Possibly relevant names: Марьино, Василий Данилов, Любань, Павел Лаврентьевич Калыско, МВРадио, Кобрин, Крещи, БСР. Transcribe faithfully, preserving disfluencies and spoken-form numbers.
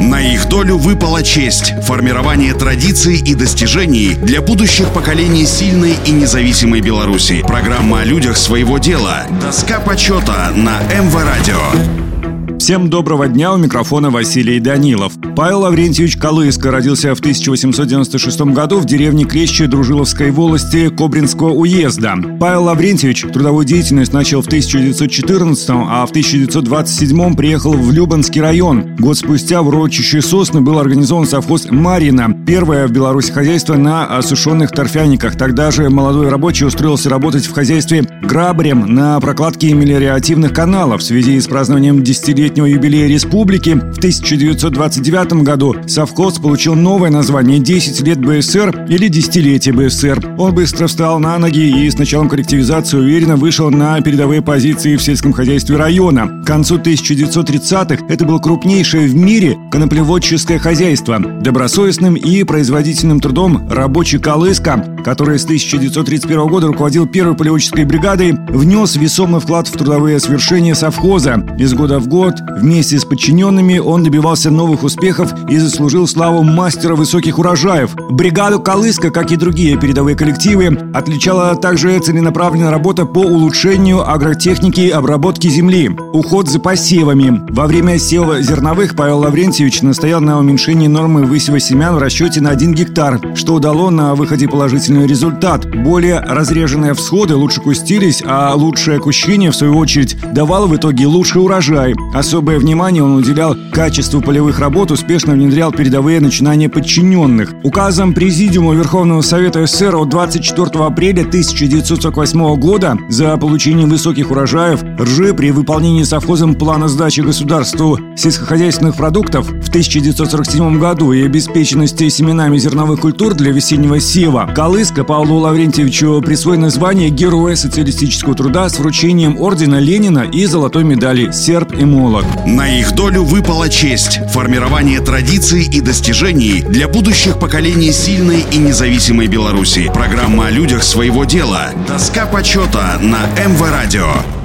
На их долю выпала честь – формирование традиций и достижений для будущих поколений сильной и независимой Беларуси. Программа о людях своего дела. Доска почета на МВРадио. Всем доброго дня, у микрофона Василий Данилов. Павел Лаврентьевич Калыско родился в тысяча восемьсот девяносто шестом году в деревне Крещи Дружиловской волости Кобринского уезда. Павел Лаврентьевич трудовую деятельность начал в тысяча девятьсот четырнадцатом, а в тысяча девятьсот двадцать седьмом приехал в Любанский район. Год спустя в урочище Сосны был организован совхоз «Марьино», первое в Беларуси хозяйство на осушенных торфяниках. Тогда же молодой рабочий устроился работать в хозяйстве грабарем на прокладке мелиоративных каналов. В связи с празднованием десятилетия юбилея республики в тысяча девятьсот двадцать девятом году совхоз получил новое название «десять лет БСР» или «Десятилетие БСР». Он быстро встал на ноги и с началом коллективизации уверенно вышел на передовые позиции в сельском хозяйстве района. К концу тысяча девятьсот тридцатых это было крупнейшее в мире конопливодческое хозяйство. Добросовестным и производительным трудом рабочий Калыско, который с тысяча девятьсот тридцать первого года руководил первой полеводческой бригадой, внес весомый вклад в трудовые свершения совхоза. Из года в год вместе с подчиненными он добивался новых успехов и заслужил славу мастера высоких урожаев. Бригаду Калыско, как и другие передовые коллективы, отличала также целенаправленная работа по улучшению агротехники и обработки земли, уход за посевами. Во время сева зерновых Павел Лаврентьевич настоял на уменьшении нормы высева семян в расчете на один гектар, что дало на выходе положительный результат. Более разреженные всходы лучше кустились, а лучшее кущение, в свою очередь, давало в итоге лучший урожай. Особое внимание он уделял качеству полевых работ, успешно внедрял передовые начинания подчиненных. Указом Президиума Верховного Совета СССР от двадцать четвёртого апреля тысяча девятьсот сорок восьмого года за получение высоких урожаев ржи при выполнении совхозом плана сдачи государству сельскохозяйственных продуктов в тысяча девятьсот сорок седьмом году и обеспеченности семенами зерновых культур для весеннего сева Калыско Павлу Лаврентьевичу присвоено звание Героя социалистического труда с вручением ордена Ленина и золотой медали «Серб и Молот». На их долю выпала честь – формирование традиций и достижений для будущих поколений сильной и независимой Беларуси. Программа о людях своего дела. Доска почета на МВРадио.